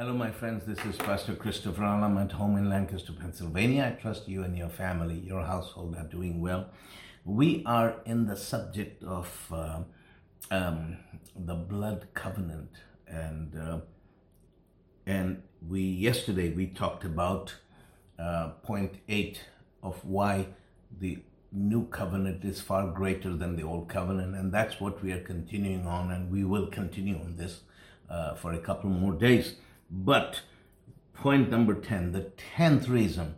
Hello my friends, this is Pastor Christopher. I'm at home in Lancaster, Pennsylvania. I trust you and your family, your household are doing well. We are in the subject of the blood covenant, and yesterday we talked about point 8 of why the new covenant is far greater than the old covenant, and that's what we are continuing on, and we will continue on this for a couple more days. But point number 10, the 10th reason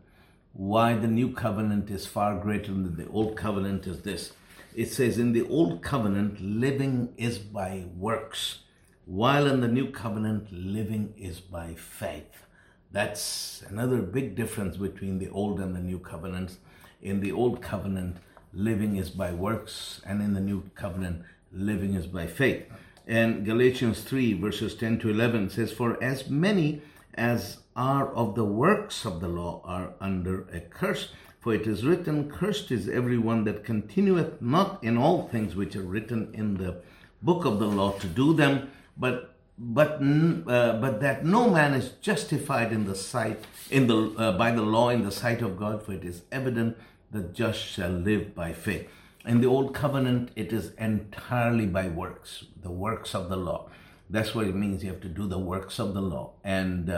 why the new covenant is far greater than the old covenant is this. It says, in the old covenant, living is by works, while in the new covenant, living is by faith. That's another big difference between the old and the new covenants. In the old covenant, living is by works, and in the new covenant, living is by faith. And Galatians 3 verses 10 to 11 says, for as many as are of the works of the law are under a curse. For it is written, cursed is everyone that continueth not in all things which are written in the book of the law to do them, but that no man is justified in the sight by the law in the sight of God. For it is evident the just shall live by faith. In the old covenant, it is entirely by works, the works of the law. That's what it means. You have to do the works of the law, and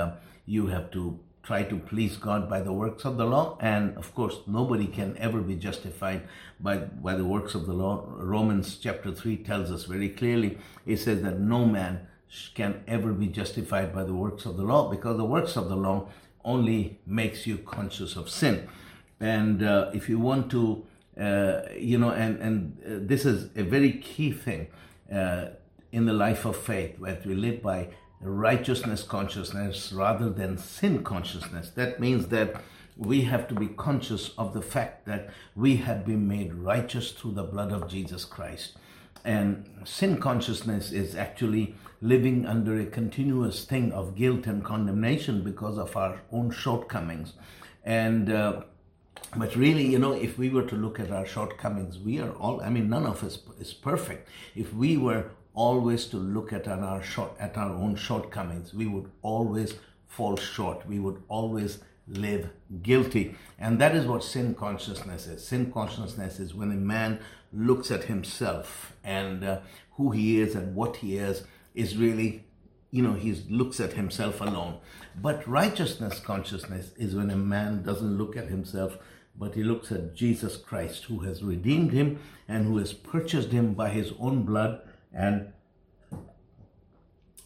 you have to try to please God by the works of the law. And of course, nobody can ever be justified by the works of the law. Romans chapter 3 tells us very clearly, it says that no man can ever be justified by the works of the law, because the works of the law only makes you conscious of sin. And if you want to this is a very key thing in the life of faith, where we live by righteousness consciousness rather than sin consciousness. That means that we have to be conscious of the fact that we have been made righteous through the blood of Jesus Christ. And sin consciousness is actually living under a continuous thing of guilt and condemnation because of our own shortcomings. And but really, if we were to look at our shortcomings, we are all, none of us is perfect. If we were always to look at our own shortcomings, we would always fall short. We would always live guilty. And that is what sin consciousness is. Sin consciousness is when a man looks at himself and who he is and what he is really, he looks at himself alone. But righteousness consciousness is when a man doesn't look at himself, but he looks at Jesus Christ, who has redeemed him and who has purchased him by his own blood and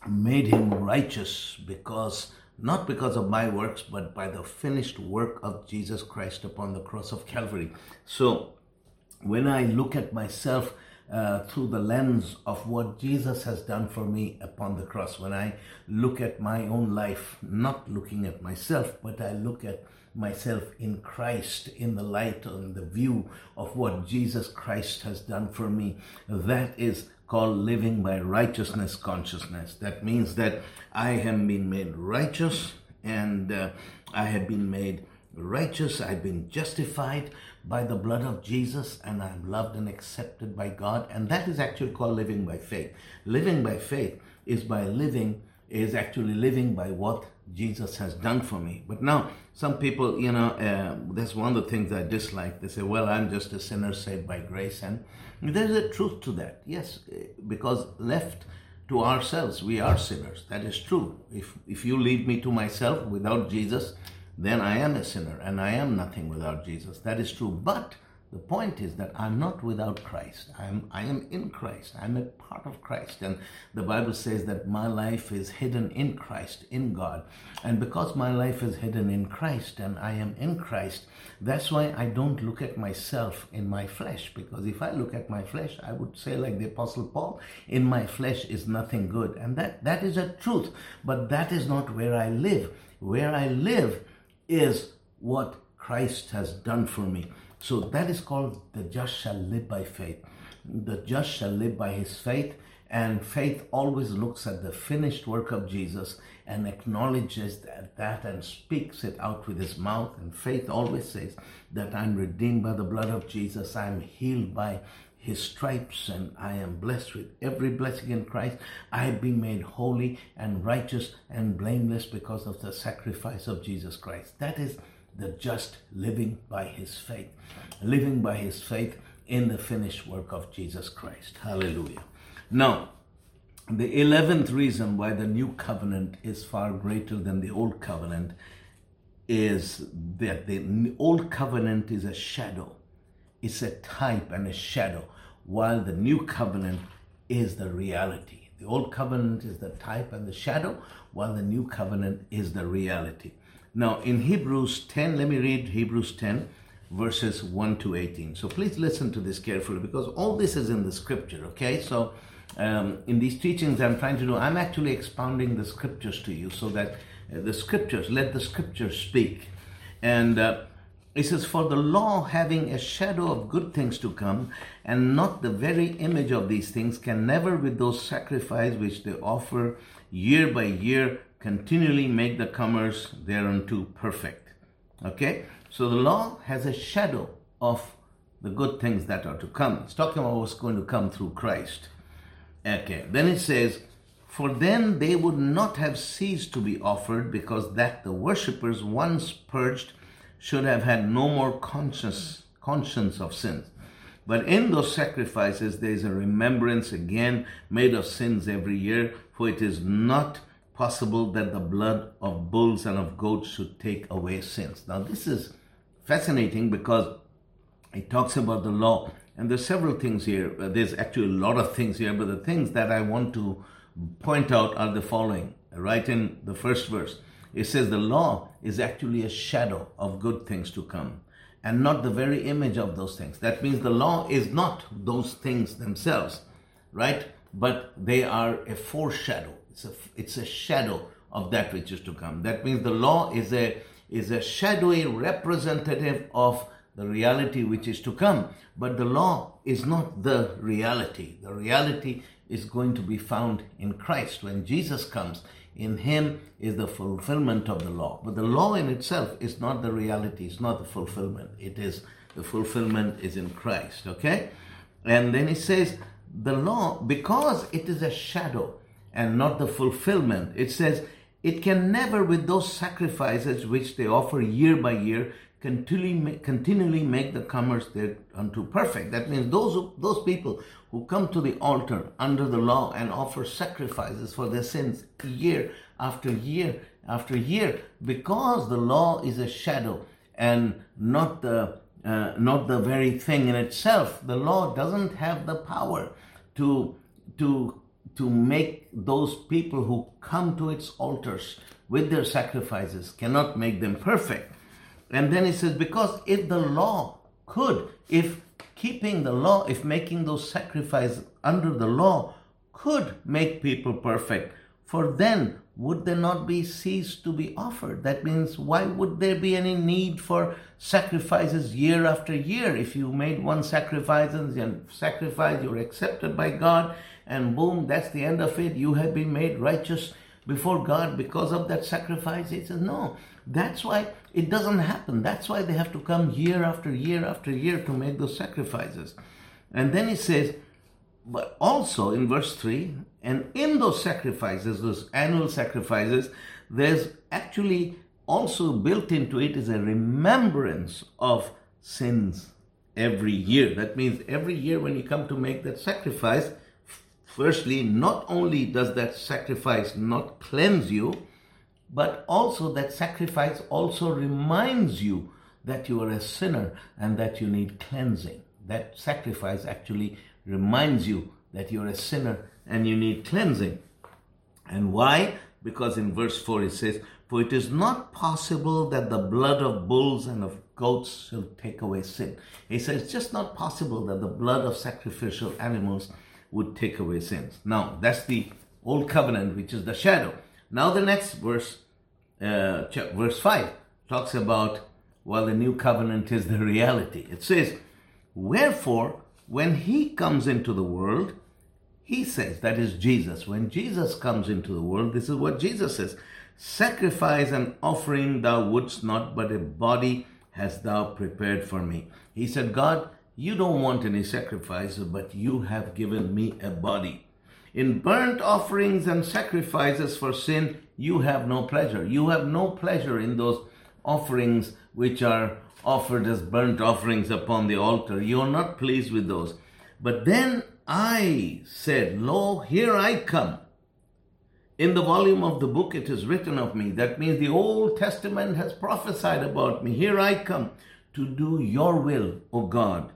made him righteous, because not because of my works, but by the finished work of Jesus Christ upon the cross of Calvary. So when I look at myself through the lens of what Jesus has done for me upon the cross, when I look at my own life, not looking at myself, but I look at myself in Christ, in the light, on the view of what Jesus Christ has done for me, that is called living by righteousness consciousness. That means that I have been made righteous, and I have been made righteous, I've been justified by the blood of Jesus, and I'm loved and accepted by God. And that is actually called living by faith. Living by faith is actually living by what Jesus has done for me. But now, some people, that's one of the things I dislike. They say, well, I'm just a sinner saved by grace. And there's a truth to that. Yes, because left to ourselves, we are sinners. That is true. If you leave me to myself without Jesus, then I am a sinner, and I am nothing without Jesus. That is true. But the point is that I'm not without Christ. I am in Christ. I'm a part of Christ. And the Bible says that my life is hidden in Christ, in God. And because my life is hidden in Christ and I am in Christ, that's why I don't look at myself in my flesh. Because if I look at my flesh, I would say like the Apostle Paul, in my flesh is nothing good. And that is a truth. But that is not where I live. Where I live is what Christ has done for me. So that is called the just shall live by faith. The just shall live by his faith, and faith always looks at the finished work of Jesus and acknowledges that and speaks it out with his mouth. And faith always says that I'm redeemed by the blood of Jesus, I'm healed by his stripes, and I am blessed with every blessing in Christ. I have been made holy and righteous and blameless because of the sacrifice of Jesus Christ. That is the just living by his faith in the finished work of Jesus Christ. Hallelujah. Now, the 11th reason why the new covenant is far greater than the old covenant is that the old covenant is a shadow. It's a type and a shadow, while the new covenant is the reality. The old covenant is the type and the shadow, while the new covenant is the reality. Now, in Hebrews 10, let me read Hebrews 10, verses 1 to 18. So please listen to this carefully, because all this is in the scripture, okay? So in these teachings I'm trying to do, I'm actually expounding the scriptures to you so that let the scriptures speak. And it says, for the law, having a shadow of good things to come, and not the very image of these things, can never with those sacrifices which they offer year by year continually make the comers thereunto perfect. Okay? So the law has a shadow of the good things that are to come. It's talking about what's going to come through Christ. Okay. Then it says, for then they would not have ceased to be offered, because that the worshippers once purged should have had no more conscience of sins. But in those sacrifices there is a remembrance again made of sins every year, for it is not possible that the blood of bulls and of goats should take away sins. Now this is fascinating, because it talks about the law, and there's several things here. There's actually a lot of things here, but the things that I want to point out are the following. Right in the first verse, it says the law is actually a shadow of good things to come, and not the very image of those things. That means the law is not those things themselves, right? But they are a foreshadow. It's a shadow of that which is to come. That means the law is a shadowy representative of the reality which is to come. But the law is not the reality. The reality is going to be found in Christ when Jesus comes. In him is the fulfillment of the law. But the law in itself is not the reality. It's not the fulfillment. It is, the fulfillment is in Christ, okay? And then he says, the law, because it is a shadow and not the fulfillment, it says, it can never with those sacrifices which they offer year by year continually make the comers thereunto perfect. That means those people who come to the altar under the law and offer sacrifices for their sins year after year after year, because the law is a shadow and not the very thing in itself. The law doesn't have the power to make those people who come to its altars with their sacrifices, cannot make them perfect. And then it says, because if the law could, if keeping the law, if making those sacrifices under the law could make people perfect, for then would they not be ceased to be offered? That means, why would there be any need for sacrifices year after year? If you made one sacrifice, you're accepted by God, and boom, that's the end of it. You have been made righteous before God because of that sacrifice. He says, no, that's why it doesn't happen. That's why they have to come year after year after year to make those sacrifices. And then he says, but also in verse 3, and in those sacrifices, those annual sacrifices, there's actually also built into it is a remembrance of sins every year. That means every year when you come to make that sacrifice, firstly, not only does that sacrifice not cleanse you, but also that sacrifice also reminds you that you are a sinner and that you need cleansing. That sacrifice actually reminds you that you're a sinner and you need cleansing. And why? Because in verse 4 it says, for it is not possible that the blood of bulls and of goats shall take away sin. He says it's just not possible that the blood of sacrificial animals would take away sins. Now, that's the old covenant, which is the shadow. Now, the next verse, verse 5, talks about, well, the new covenant is the reality. It says, wherefore, when he comes into the world, he says, that is Jesus. When Jesus comes into the world, this is what Jesus says, sacrifice and offering thou wouldst not, but a body hast thou prepared for me. He said, God, you don't want any sacrifice, but you have given me a body. In burnt offerings and sacrifices for sin, you have no pleasure. You have no pleasure in those offerings which are offered as burnt offerings upon the altar. You are not pleased with those. But then I said, Lo, here I come. In the volume of the book it is written of me. That means the Old Testament has prophesied about me. Here I come to do your will, O God.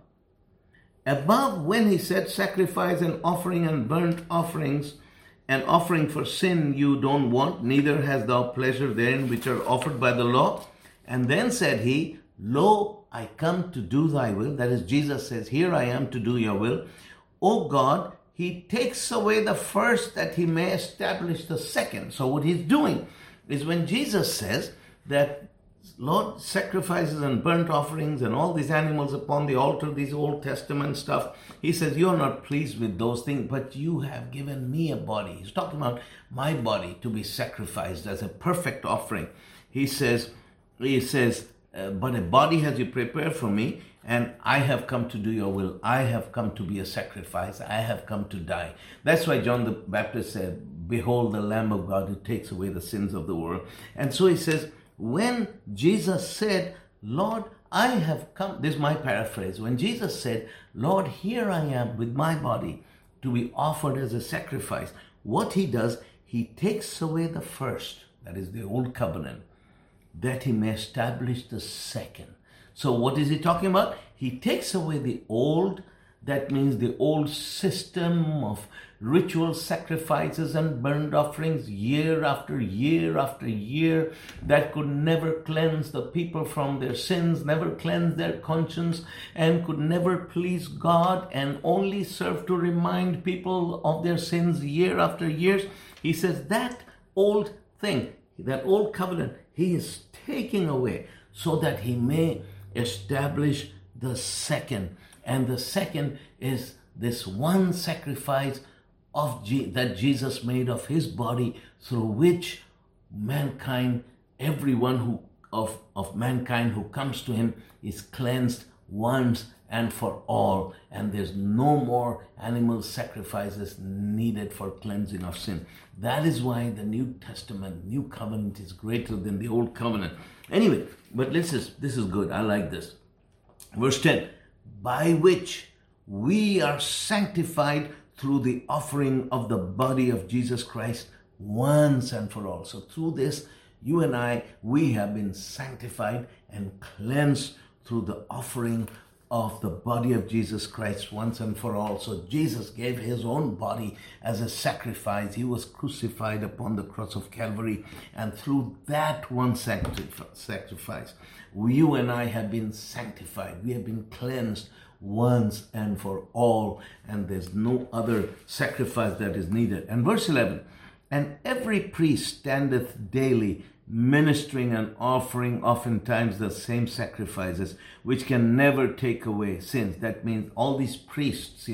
Above, when he said sacrifice and offering and burnt offerings, an offering for sin you don't want, neither hast thou pleasure therein which are offered by the law. And then said he, Lo, I come to do thy will. That is, Jesus says, here I am to do your will, O God. He takes away the first that he may establish the second. So what he's doing is, when Jesus says that, Lord, sacrifices and burnt offerings and all these animals upon the altar, these Old Testament stuff, he says, you're not pleased with those things, but you have given me a body. He's talking about my body to be sacrificed as a perfect offering. He says, but a body has you prepared for me, and I have come to do your will. I have come to be a sacrifice. I have come to die. That's why John the Baptist said, Behold the Lamb of God who takes away the sins of the world. And so he says, when Jesus said, Lord, I have come, this is my paraphrase, when Jesus said, Lord, here I am with my body to be offered as a sacrifice, what he does, he takes away the first, that is the old covenant, that he may establish the second. So what is he talking about? He takes away the old, that means the old system of ritual sacrifices and burnt offerings year after year after year that could never cleanse the people from their sins, never cleanse their conscience, and could never please God, and only serve to remind people of their sins year after year. He says that old thing, that old covenant, he is taking away so that he may establish the second. And the second is this one sacrifice of that Jesus made of his body, through which mankind, everyone who of mankind who comes to him, is cleansed once and for all. And there's no more animal sacrifices needed for cleansing of sin. That is why the New Testament, New Covenant, is greater than the Old Covenant. Anyway, but this is good. I like this. Verse 10, by which we are sanctified through the offering of the body of Jesus Christ once and for all. So through this, you and I, we have been sanctified and cleansed through the offering of the body of Jesus Christ once and for all. So Jesus gave his own body as a sacrifice. He was crucified upon the cross of Calvary, and through that one sacrifice, you and I have been sanctified. We have been cleansed once and for all, and there's no other sacrifice that is needed. And verse 11, and every priest standeth daily ministering and offering oftentimes the same sacrifices, which can never take away sins. That means all these priests,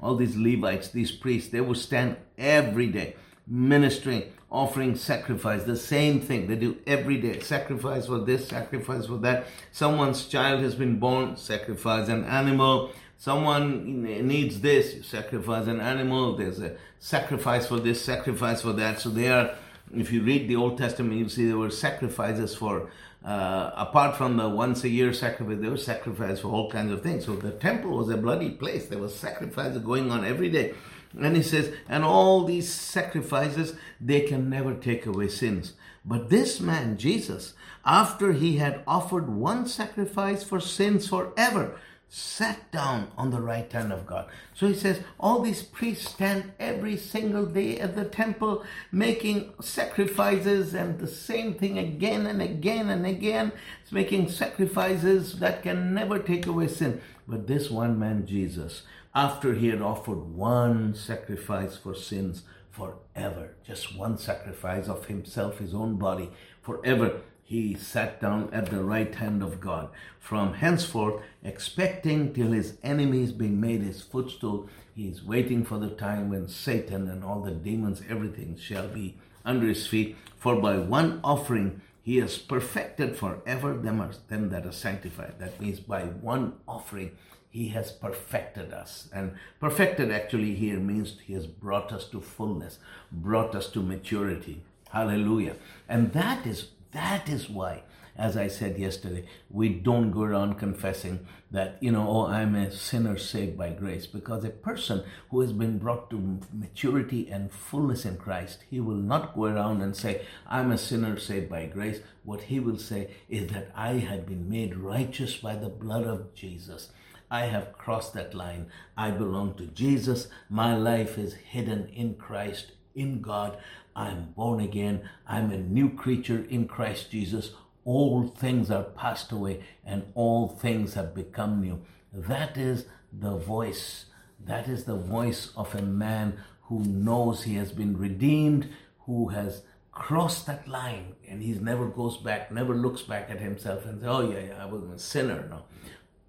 all these Levites, these priests, they would stand every day ministering, offering sacrifice, the same thing they do every day. Sacrifice for this, sacrifice for that. Someone's child has been born, sacrifice an animal. Someone needs this, you sacrifice an animal. There's a sacrifice for this, sacrifice for that. So they are, if you read the Old Testament, you see there were sacrifices for, apart from the once a year sacrifice, there were sacrifices for all kinds of things. So the temple was a bloody place. There was sacrifices going on every day. And he says, and all these sacrifices, they can never take away sins. But this man, Jesus, after he had offered one sacrifice for sins forever, sat down on the right hand of God. So he says, all these priests stand every single day at the temple making sacrifices, and the same thing again and again and again. It's making sacrifices that can never take away sin. But this one man, Jesus, after he had offered one sacrifice for sins forever, just one sacrifice of himself, his own body, forever, he sat down at the right hand of God, from henceforth, expecting till his enemies be made his footstool. He is waiting for the time when Satan and all the demons, everything, shall be under his feet. For by one offering he has perfected forever them that are sanctified. That means by one offering he has perfected us. And perfected actually here means he has brought us to fullness, brought us to maturity. Hallelujah. And that is why, as I said yesterday, we don't go around confessing that, I'm a sinner saved by grace, because a person who has been brought to maturity and fullness in Christ, he will not go around and say, I'm a sinner saved by grace. What he will say is that I have been made righteous by the blood of Jesus. I have crossed that line. I belong to Jesus. My life is hidden in Christ, in God. I'm born again. I'm a new creature in Christ Jesus. All things are passed away and all things have become new. That is the voice. That is the voice of a man who knows he has been redeemed, who has crossed that line, and he never goes back, never looks back at himself and says, I was a sinner. No,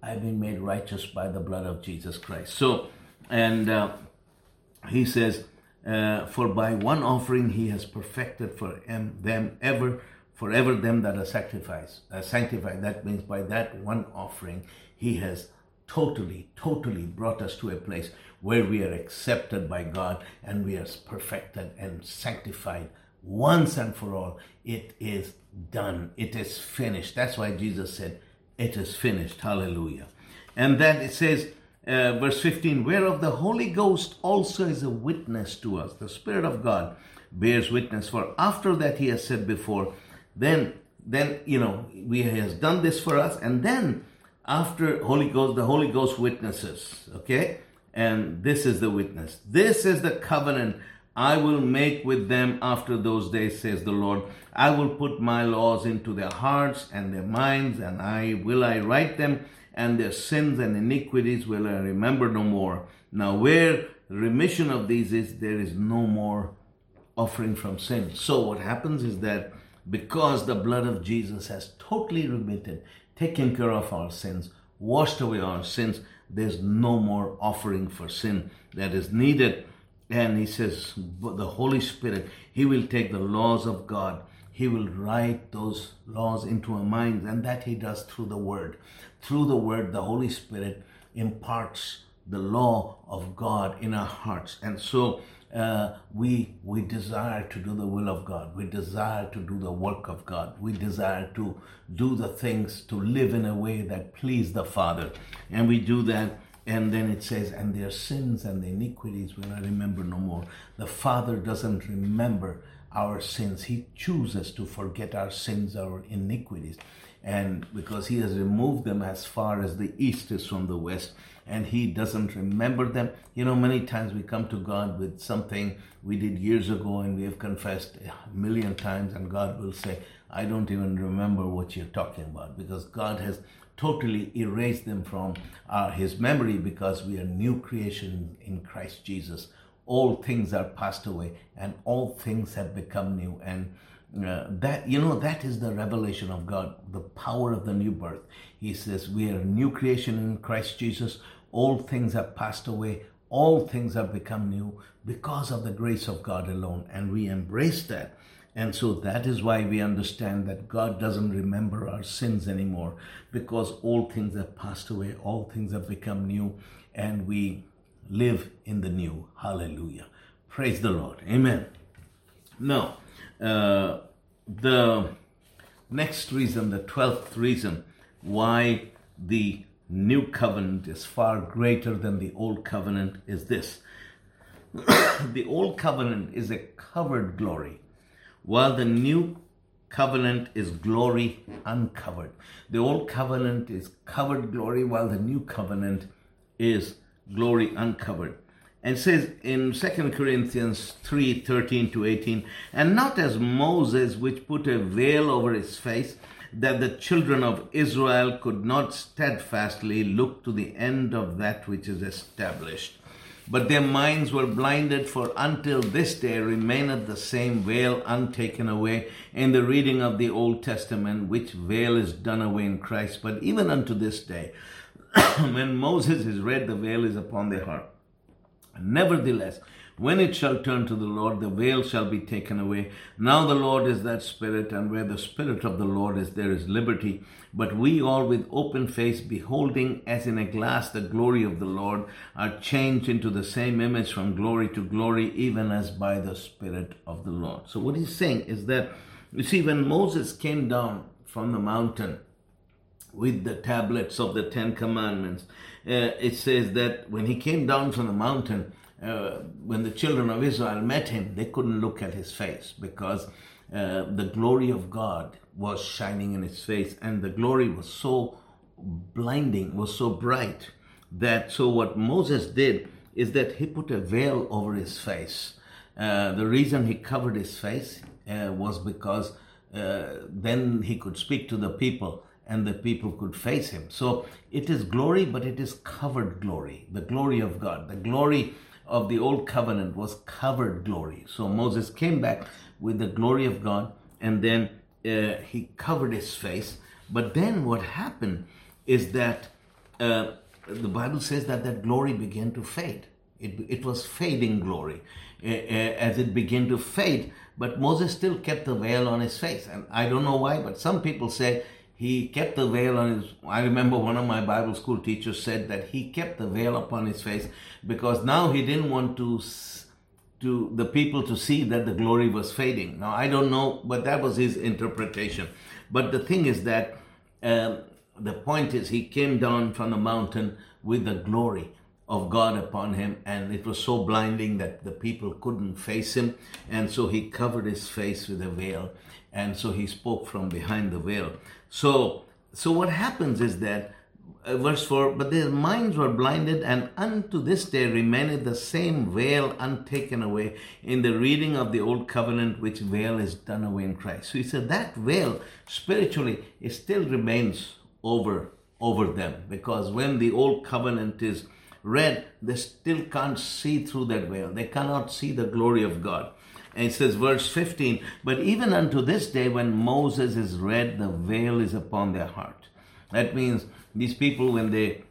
I've been made righteous by the blood of Jesus Christ. So, and he says, for by one offering he has perfected for them forever them that are sanctified. That means by that one offering, he has totally brought us to a place where we are accepted by God and we are perfected and sanctified once and for all. It is done. It is finished. That's why Jesus said, it is finished. Hallelujah. And then it says, verse 15, whereof the Holy Ghost also is a witness to us. The Spirit of God bears witness, for after that he has said before, Then he has done this for us, and then after the Holy Ghost witnesses, okay? And this is the witness. This is the covenant I will make with them after those days, says the Lord. I will put my laws into their hearts and their minds, and I will write them, and their sins and iniquities will I remember no more. Now where remission of these is, there is no more offering from sin. So what happens is that because the blood of Jesus has totally remitted, taken care of our sins, washed away our sins, there's no more offering for sin that is needed. And he says, the Holy Spirit, he will take the laws of God. He will write those laws into our minds, and that he does through the Word. Through the Word, the Holy Spirit imparts the law of God in our hearts. And so we desire to do the will of God. We desire to do the work of God. We desire to do the things, to live in a way that please the Father. And we do that. And then it says, and their sins and the iniquities will I remember no more. The Father doesn't remember our sins. He chooses to forget our sins, our iniquities. And because he has removed them as far as the east is from the west, and he doesn't remember them. Many times we come to God with something we did years ago and we have confessed a million times, and God will say, I don't even remember what you're talking about, because God has totally erased them from his memory, because we are new creation in Christ Jesus. All things are passed away and all things have become new. And that is the revelation of God, the power of the new birth. He says, we are a new creation in Christ Jesus. All things have passed away. All things have become new because of the grace of God alone. And we embrace that. And so that is why we understand that God doesn't remember our sins anymore, because all things have passed away. All things have become new. And we live in the new. Hallelujah. Praise the Lord. Amen. Now, the next reason, the 12th reason why the new covenant is far greater than the old covenant is this. The old covenant is a covered glory, while the new covenant is glory uncovered. The old covenant is covered glory, while the new covenant is glory uncovered. And says in 2 Corinthians 3:13-18, and not as Moses, which put a veil over his face, that the children of Israel could not steadfastly look to the end of that which is established. But their minds were blinded, for until this day remaineth the same veil untaken away in the reading of the Old Testament, which veil is done away in Christ. But even unto this day, when Moses is read, the veil is upon their heart. Nevertheless, When it shall turn to the Lord, the veil shall be taken away. Now the Lord is that Spirit, and where the Spirit of the Lord is, there is liberty. But we all with open face, beholding as in a glass the glory of the Lord, are changed into the same image from glory to glory, even as by the Spirit of the Lord. So what he's saying is that, you see, when Moses came down from the mountain with the tablets of the Ten Commandments, it says that when he came down from the mountain, when the children of Israel met him, they couldn't look at his face because the glory of God was shining in his face, and the glory was so blinding, was so bright, that so what Moses did is that he put a veil over his face. The reason he covered his face was because then he could speak to the people, and the people could face him. So it is glory, but it is covered glory, the glory of God. The glory of the old covenant was covered glory. So Moses came back with the glory of God, and then he covered his face. But then what happened is that the Bible says that that glory began to fade. It was fading glory as it began to fade. But Moses still kept the veil on his face. And I don't know why, but some people say he kept the veil on his... I remember one of my Bible school teachers said that he kept the veil upon his face because now he didn't want to the people to see that the glory was fading. Now, I don't know, but that was his interpretation. But the thing is that the point is he came down from the mountain with the glory of God upon him, and it was so blinding that the people couldn't face him, and so he covered his face with a veil, and so he spoke from behind the veil. So what happens is that, verse 4, but their minds were blinded, and unto this day remaineth the same veil untaken away in the reading of the old covenant, which veil is done away in Christ. So he said that veil, spiritually, it still remains over them, because when the old covenant is read, they still can't see through that veil. They cannot see the glory of God. And it says, verse 15, but even unto this day when Moses is read, the veil is upon their heart. That means these people, when they,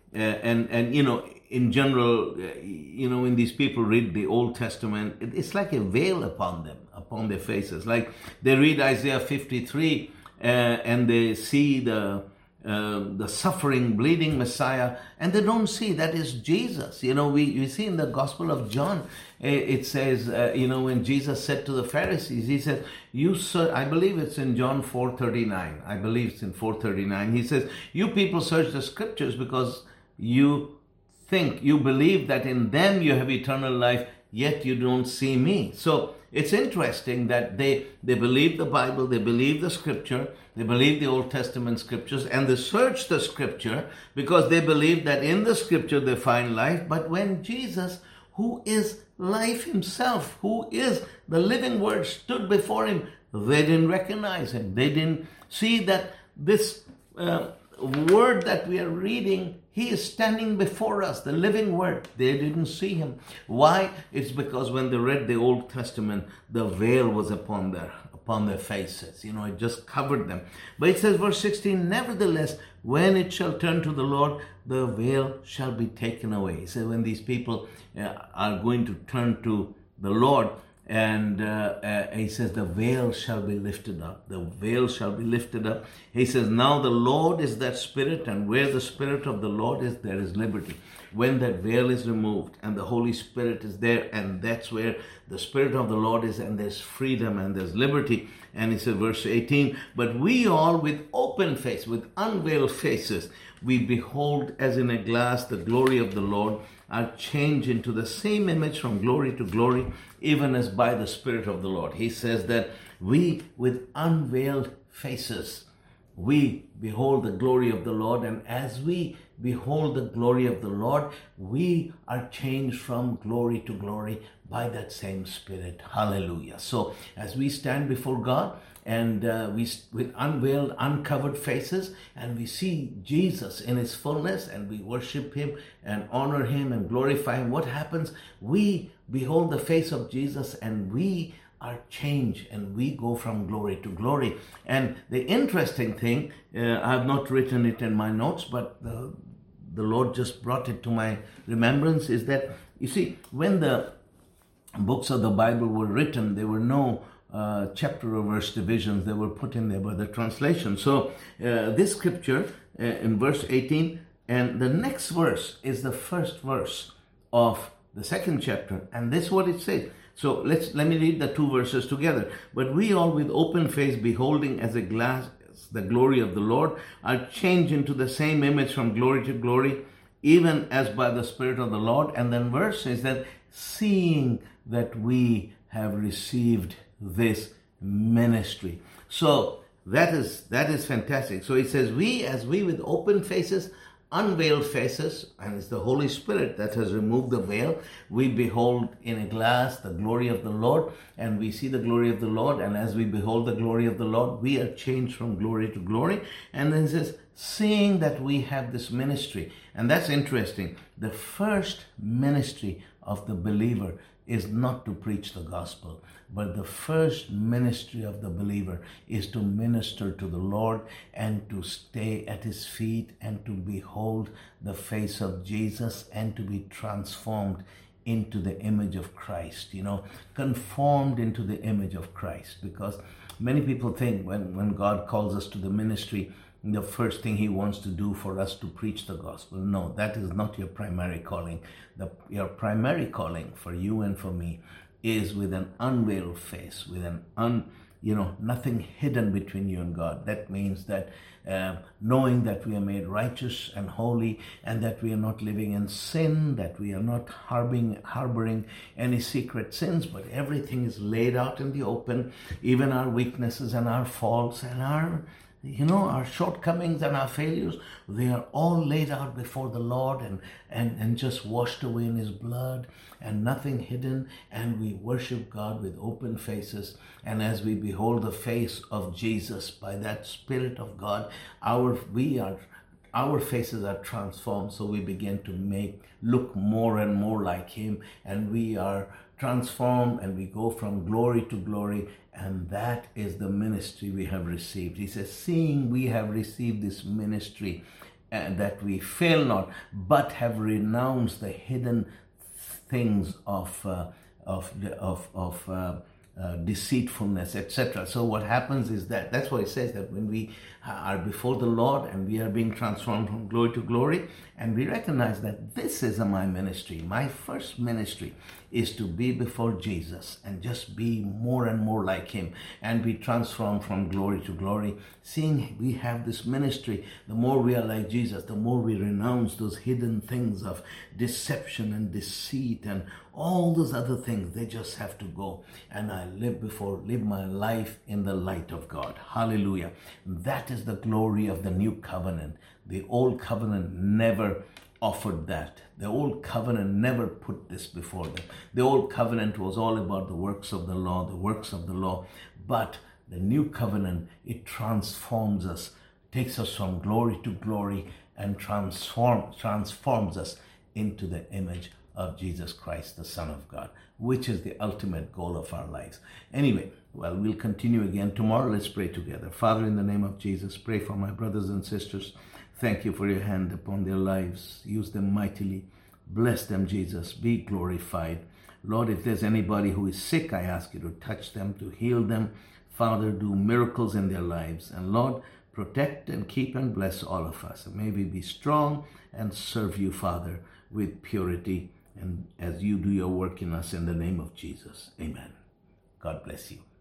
in general, when these people read the Old Testament, it's like a veil upon them, upon their faces. Like they read Isaiah 53 and they see the suffering, bleeding Messiah, and they don't see that is Jesus. We see in the Gospel of John, it says, when Jesus said to the Pharisees, he said, I believe it's in John 4:39. I believe it's in 4:39. He says, you people search the scriptures because you believe that in them you have eternal life, yet you don't see me. So it's interesting that they believe the Bible, they believe the scripture, they believe the Old Testament scriptures, and they search the scripture because they believe that in the scripture they find life. But when Jesus, who is life himself, who is the living word, stood before him, they didn't recognize him. They didn't see that this word that we are reading, he is standing before us, the living word. They didn't see him. Why? It's because when they read the Old Testament, the veil was upon their faces. It just covered them. But it says, verse 16, nevertheless, when it shall turn to the Lord, the veil shall be taken away. So when these people are going to turn to the Lord, and he says, the veil shall be lifted up. The veil shall be lifted up. He says, now the Lord is that Spirit, and where the Spirit of the Lord is, there is liberty. When that veil is removed and the Holy Spirit is there, and that's where the Spirit of the Lord is, and there's freedom and there's liberty. And he says, verse 18, but we all with open face, with unveiled faces, we behold as in a glass the glory of the Lord, are changed into the same image from glory to glory, even as by the Spirit of the Lord. He says that we, with unveiled faces, we behold the glory of the Lord, and as we behold the glory of the Lord, we are changed from glory to glory by that same Spirit. Hallelujah. So as we stand before God, and we with unveiled, uncovered faces, and we see Jesus in his fullness, and we worship him and honor him and glorify him, what happens? We behold the face of Jesus, and we are changed, and we go from glory to glory. And the interesting thing, I have not written it in my notes, but the Lord just brought it to my remembrance, is that, you see, when the books of the Bible were written, there were no chapter or verse divisions that were put in there by the translation. So this scripture in verse 18, and the next verse is the first verse of the second chapter, and this is what it says. So let me read the two verses together. But we all with open face beholding as a glass the glory of the Lord are changed into the same image from glory to glory, even as by the Spirit of the Lord. And then verse says that seeing that we have received this ministry. So that is fantastic. So it says we with open faces, unveiled faces, and it's the Holy Spirit that has removed the veil. We behold in a glass the glory of the Lord, and we see the glory of the Lord, and as we behold the glory of the Lord, we are changed from glory to glory. And then it says, seeing that we have this ministry. And that's interesting. The first ministry of the believer is not to preach the gospel, but the first ministry of the believer is to minister to the Lord and to stay at his feet and to behold the face of Jesus and to be transformed into the image of Christ, conformed into the image of Christ. Because many people think when God calls us to the ministry, the first thing he wants to do for us to preach the gospel. No, that is not your primary calling. Your primary calling for you and for me is with an unveiled face, with nothing hidden between you and God. That means that knowing that we are made righteous and holy, and that we are not living in sin, that we are not harboring any secret sins, but everything is laid out in the open, even our weaknesses and our faults and our shortcomings and our failures, they are all laid out before the Lord and just washed away in his blood, and nothing hidden. And we worship God with open faces. And as we behold the face of Jesus by that Spirit of God, our faces are transformed. So we begin to look more and more like him, and we are transformed, and we go from glory to glory. And that is the ministry we have received. He says, seeing we have received this ministry, that we fail not, but have renounced the hidden things of deceitfulness, etc. So what happens is that's why it says that when we are before the Lord and we are being transformed from glory to glory, and we recognize that this is my ministry. My first ministry is to be before Jesus and just be more and more like him and be transformed from glory to glory. Seeing we have this ministry, the more we are like Jesus, the more we renounce those hidden things of deception and deceit and all those other things. They just have to go. And I live my life in the light of God. Hallelujah. That is the glory of the new covenant. The old covenant never offered that. The old covenant never put this before them. The old covenant was all about the works of the law. But the new covenant, it transforms us, takes us from glory to glory, and transforms us into the image of Jesus Christ, the Son of God, which is the ultimate goal of our lives. Anyway, we'll continue again tomorrow. Let's pray together. Father, in the name of Jesus, pray for my brothers and sisters. Thank you for your hand upon their lives. Use them mightily. Bless them, Jesus. Be glorified. Lord, if there's anybody who is sick, I ask you to touch them, to heal them. Father, do miracles in their lives. And Lord, protect and keep and bless all of us. And may we be strong and serve you, Father, with purity, and as you do your work in us, in the name of Jesus. Amen. God bless you.